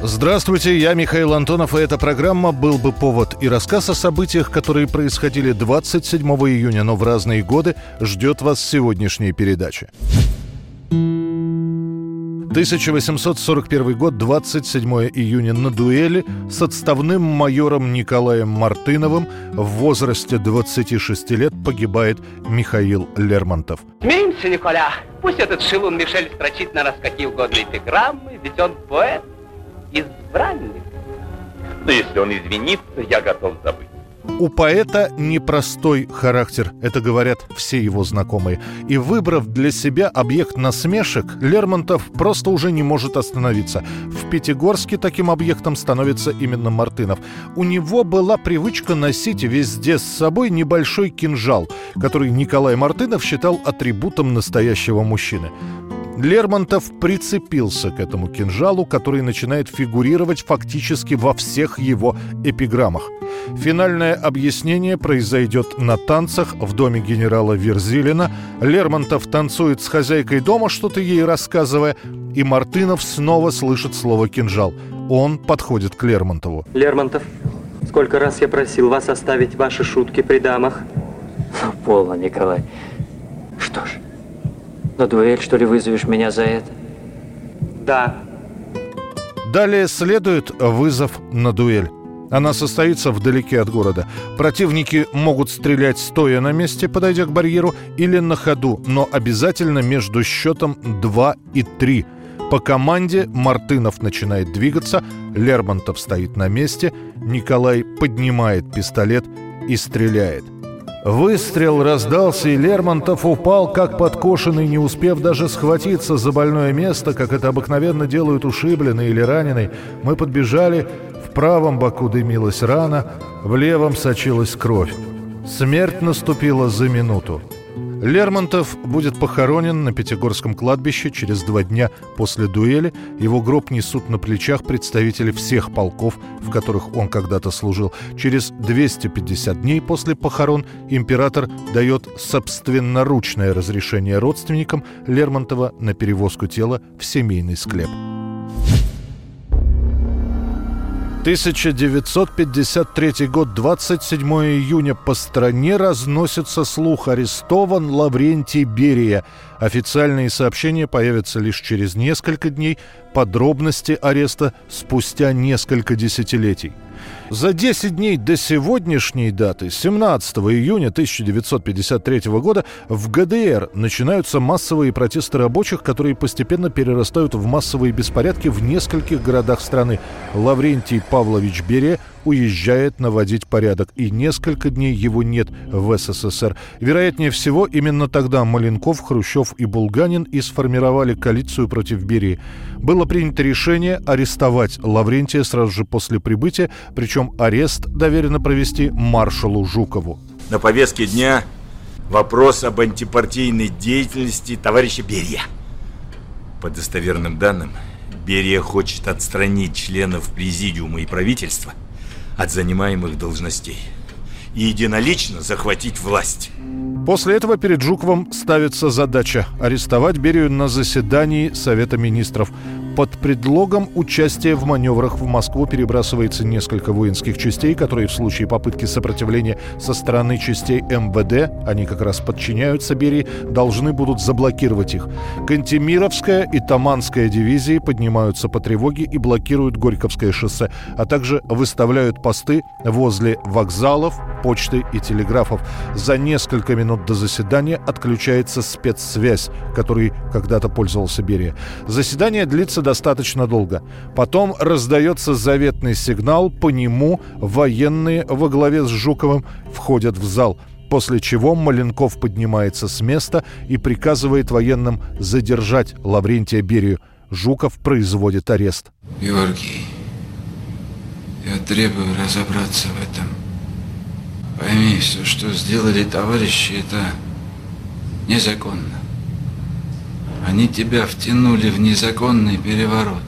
Здравствуйте, я Михаил Антонов, и эта программа «Был бы повод» и рассказ о событиях, которые происходили 27 июня, но в разные годы, ждет вас сегодняшняя передача. 1841 год, 27 июня, на дуэли с отставным майором Николаем Мартыновым в возрасте 26 лет погибает Михаил Лермонтов. Смеемся, Николя. Пусть этот шилун Мишель строчит на нас какие угодно эпиграммы, ведь он поэт, избранник. Но если он извинится, я готов забыть. У поэта непростой характер, это говорят все его знакомые. И выбрав для себя объект насмешек, Лермонтов просто уже не может остановиться. В Пятигорске таким объектом становится именно Мартынов. У него была привычка носить везде с собой небольшой кинжал, который Николай Мартынов считал атрибутом настоящего мужчины. Лермонтов прицепился к этому кинжалу, который начинает фигурировать фактически во всех его эпиграммах. Финальное объяснение произойдет на танцах в доме генерала Верзилина. Лермонтов танцует с хозяйкой дома, что-то ей рассказывая, и Мартынов снова слышит слово «кинжал». Он подходит к Лермонтову. Лермонтов, сколько раз я просил вас оставить ваши шутки при дамах? Полно, Николай. Что ж, на дуэль, что ли, вызовешь меня за это? Да. Далее следует вызов на дуэль. Она состоится вдалеке от города. Противники могут стрелять стоя на месте, подойдя к барьеру, или на ходу, но обязательно между счетом 2 и 3. По команде Мартынов начинает двигаться, Лермонтов стоит на месте, Николай поднимает пистолет и стреляет. Выстрел раздался, и Лермонтов упал, как подкошенный, не успев даже схватиться за больное место, как это обыкновенно делают ушибленный или раненый. Мы подбежали, в правом боку дымилась рана, в левом сочилась кровь. Смерть наступила за минуту. Лермонтов будет похоронен на Пятигорском кладбище через 2 дня после дуэли. Его гроб несут на плечах представители всех полков, в которых он когда-то служил. Через 250 дней после похорон император дает собственноручное разрешение родственникам Лермонтова на перевозку тела в семейный склеп. 1953 год, 27 июня. По стране разносится слух: арестован Лаврентий Берия. Официальные сообщения появятся лишь через несколько дней. Подробности ареста спустя несколько десятилетий. За 10 дней до сегодняшней даты, 17 июня 1953 года, в ГДР начинаются массовые протесты рабочих, которые постепенно перерастают в массовые беспорядки в нескольких городах страны. Лаврентий Павлович Берия уезжает наводить порядок, и несколько дней его нет в СССР. Вероятнее всего, именно тогда Маленков, Хрущев и Булганин и сформировали коалицию против Берии. Было принято решение арестовать Лаврентия сразу же после прибытия, причем арест доверено провести маршалу Жукову. На повестке дня вопрос об антипартийной деятельности товарища Берия. По достоверным данным, Берия хочет отстранить членов президиума и правительства от занимаемых должностей и единолично захватить власть. После этого перед Жуковым ставится задача арестовать Берию на заседании Совета министров. Под предлогом участия в маневрах в Москву перебрасывается несколько воинских частей, которые в случае попытки сопротивления со стороны частей МВД, они как раз подчиняются Берии, должны будут заблокировать их. Кантемировская и Таманская дивизии поднимаются по тревоге и блокируют Горьковское шоссе, а также выставляют посты возле вокзалов, почты и телеграфов. За несколько минут до заседания отключается спецсвязь, которой когда-то пользовался Берия. Заседание длится достаточно долго. Потом раздается заветный сигнал, по нему военные во главе с Жуковым входят в зал, после чего Маленков поднимается с места и приказывает военным задержать Лаврентия Берию. Жуков производит арест. Георгий, я требую разобраться в этом. Пойми, все, что сделали товарищи, это незаконно. Они тебя втянули в незаконный переворот.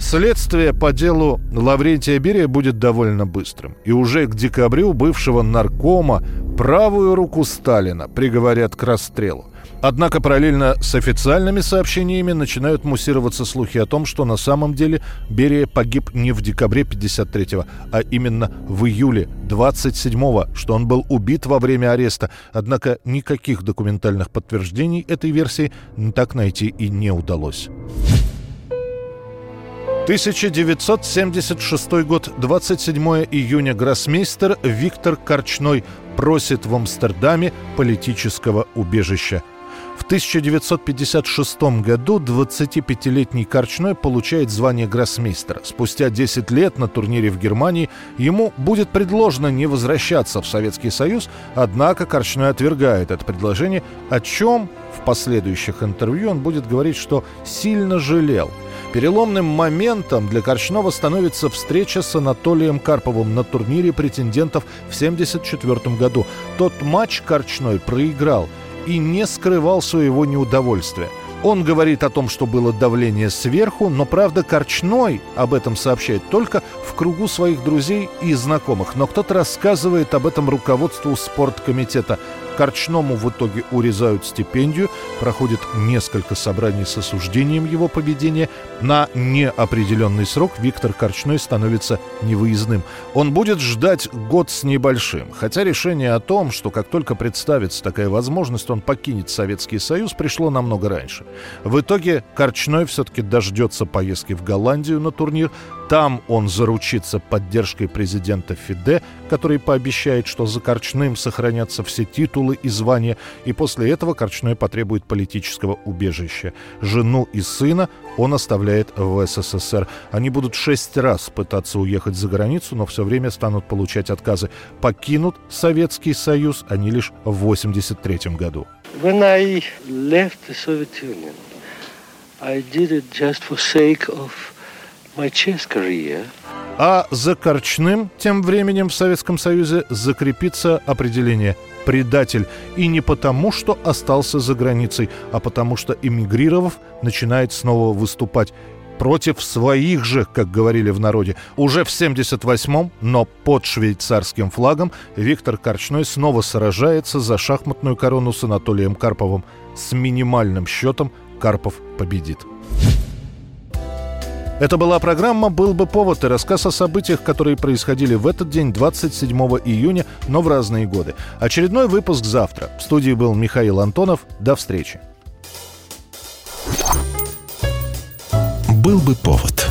Следствие по делу Лаврентия Берия будет довольно быстрым. И уже к декабрю бывшего наркома, правую руку Сталина, приговорят к расстрелу. Однако параллельно с официальными сообщениями начинают муссироваться слухи о том, что на самом деле Берия погиб не в декабре 1953-го, а именно в июле 1927-го, что он был убит во время ареста. Однако никаких документальных подтверждений этой версии так найти и не удалось. 1976 год, 27 июня. Гроссмейстер Виктор Корчной просит в Амстердаме политического убежища. В 1956 году 25-летний Корчной получает звание гроссмейстера. Спустя 10 лет на турнире в Германии ему будет предложено не возвращаться в Советский Союз, однако Корчной отвергает это предложение, о чем в последующих интервью он будет говорить, что сильно жалел. Переломным моментом для Корчного становится встреча с Анатолием Карповым на турнире претендентов в 1974 году. Тот матч Корчной проиграл и не скрывал своего неудовольствия. Он говорит о том, что было давление сверху, но, правда, Корчной об этом сообщает только в кругу своих друзей и знакомых. Но кто-то рассказывает об этом руководству спорткомитета. Корчному в итоге урезают стипендию, проходит несколько собраний с осуждением его поведения. На неопределенный срок Виктор Корчной становится невыездным. Он будет ждать год с небольшим. Хотя решение о том, что как только представится такая возможность, он покинет Советский Союз, пришло намного раньше. В итоге Корчной все-таки дождется поездки в Голландию на турнир. Там он заручится поддержкой президента Фиде, который пообещает, что за Корчным сохранятся все титулы и звания, и после этого Корчной потребует политического убежища. Жену и сына он оставляет в СССР. Они будут 6 раз пытаться уехать за границу, но все время станут получать отказы. Покинут Советский Союз они лишь в 1983 году. When I left the Soviet Union, I did it just for sake of my chess career. А за Корчным тем временем в Советском Союзе закрепится определение «предатель». И не потому, что остался за границей, а потому, что, эмигрировав, начинает снова выступать против своих же, как говорили в народе. Уже в 1978-м, но под швейцарским флагом, Виктор Корчной снова сражается за шахматную корону с Анатолием Карповым. С минимальным счетом Карпов победит. Это была программа «Был бы повод» и рассказ о событиях, которые происходили в этот день, 27 июня, но в разные годы. Очередной выпуск завтра. В студии был Михаил Антонов. До встречи. «Был бы повод».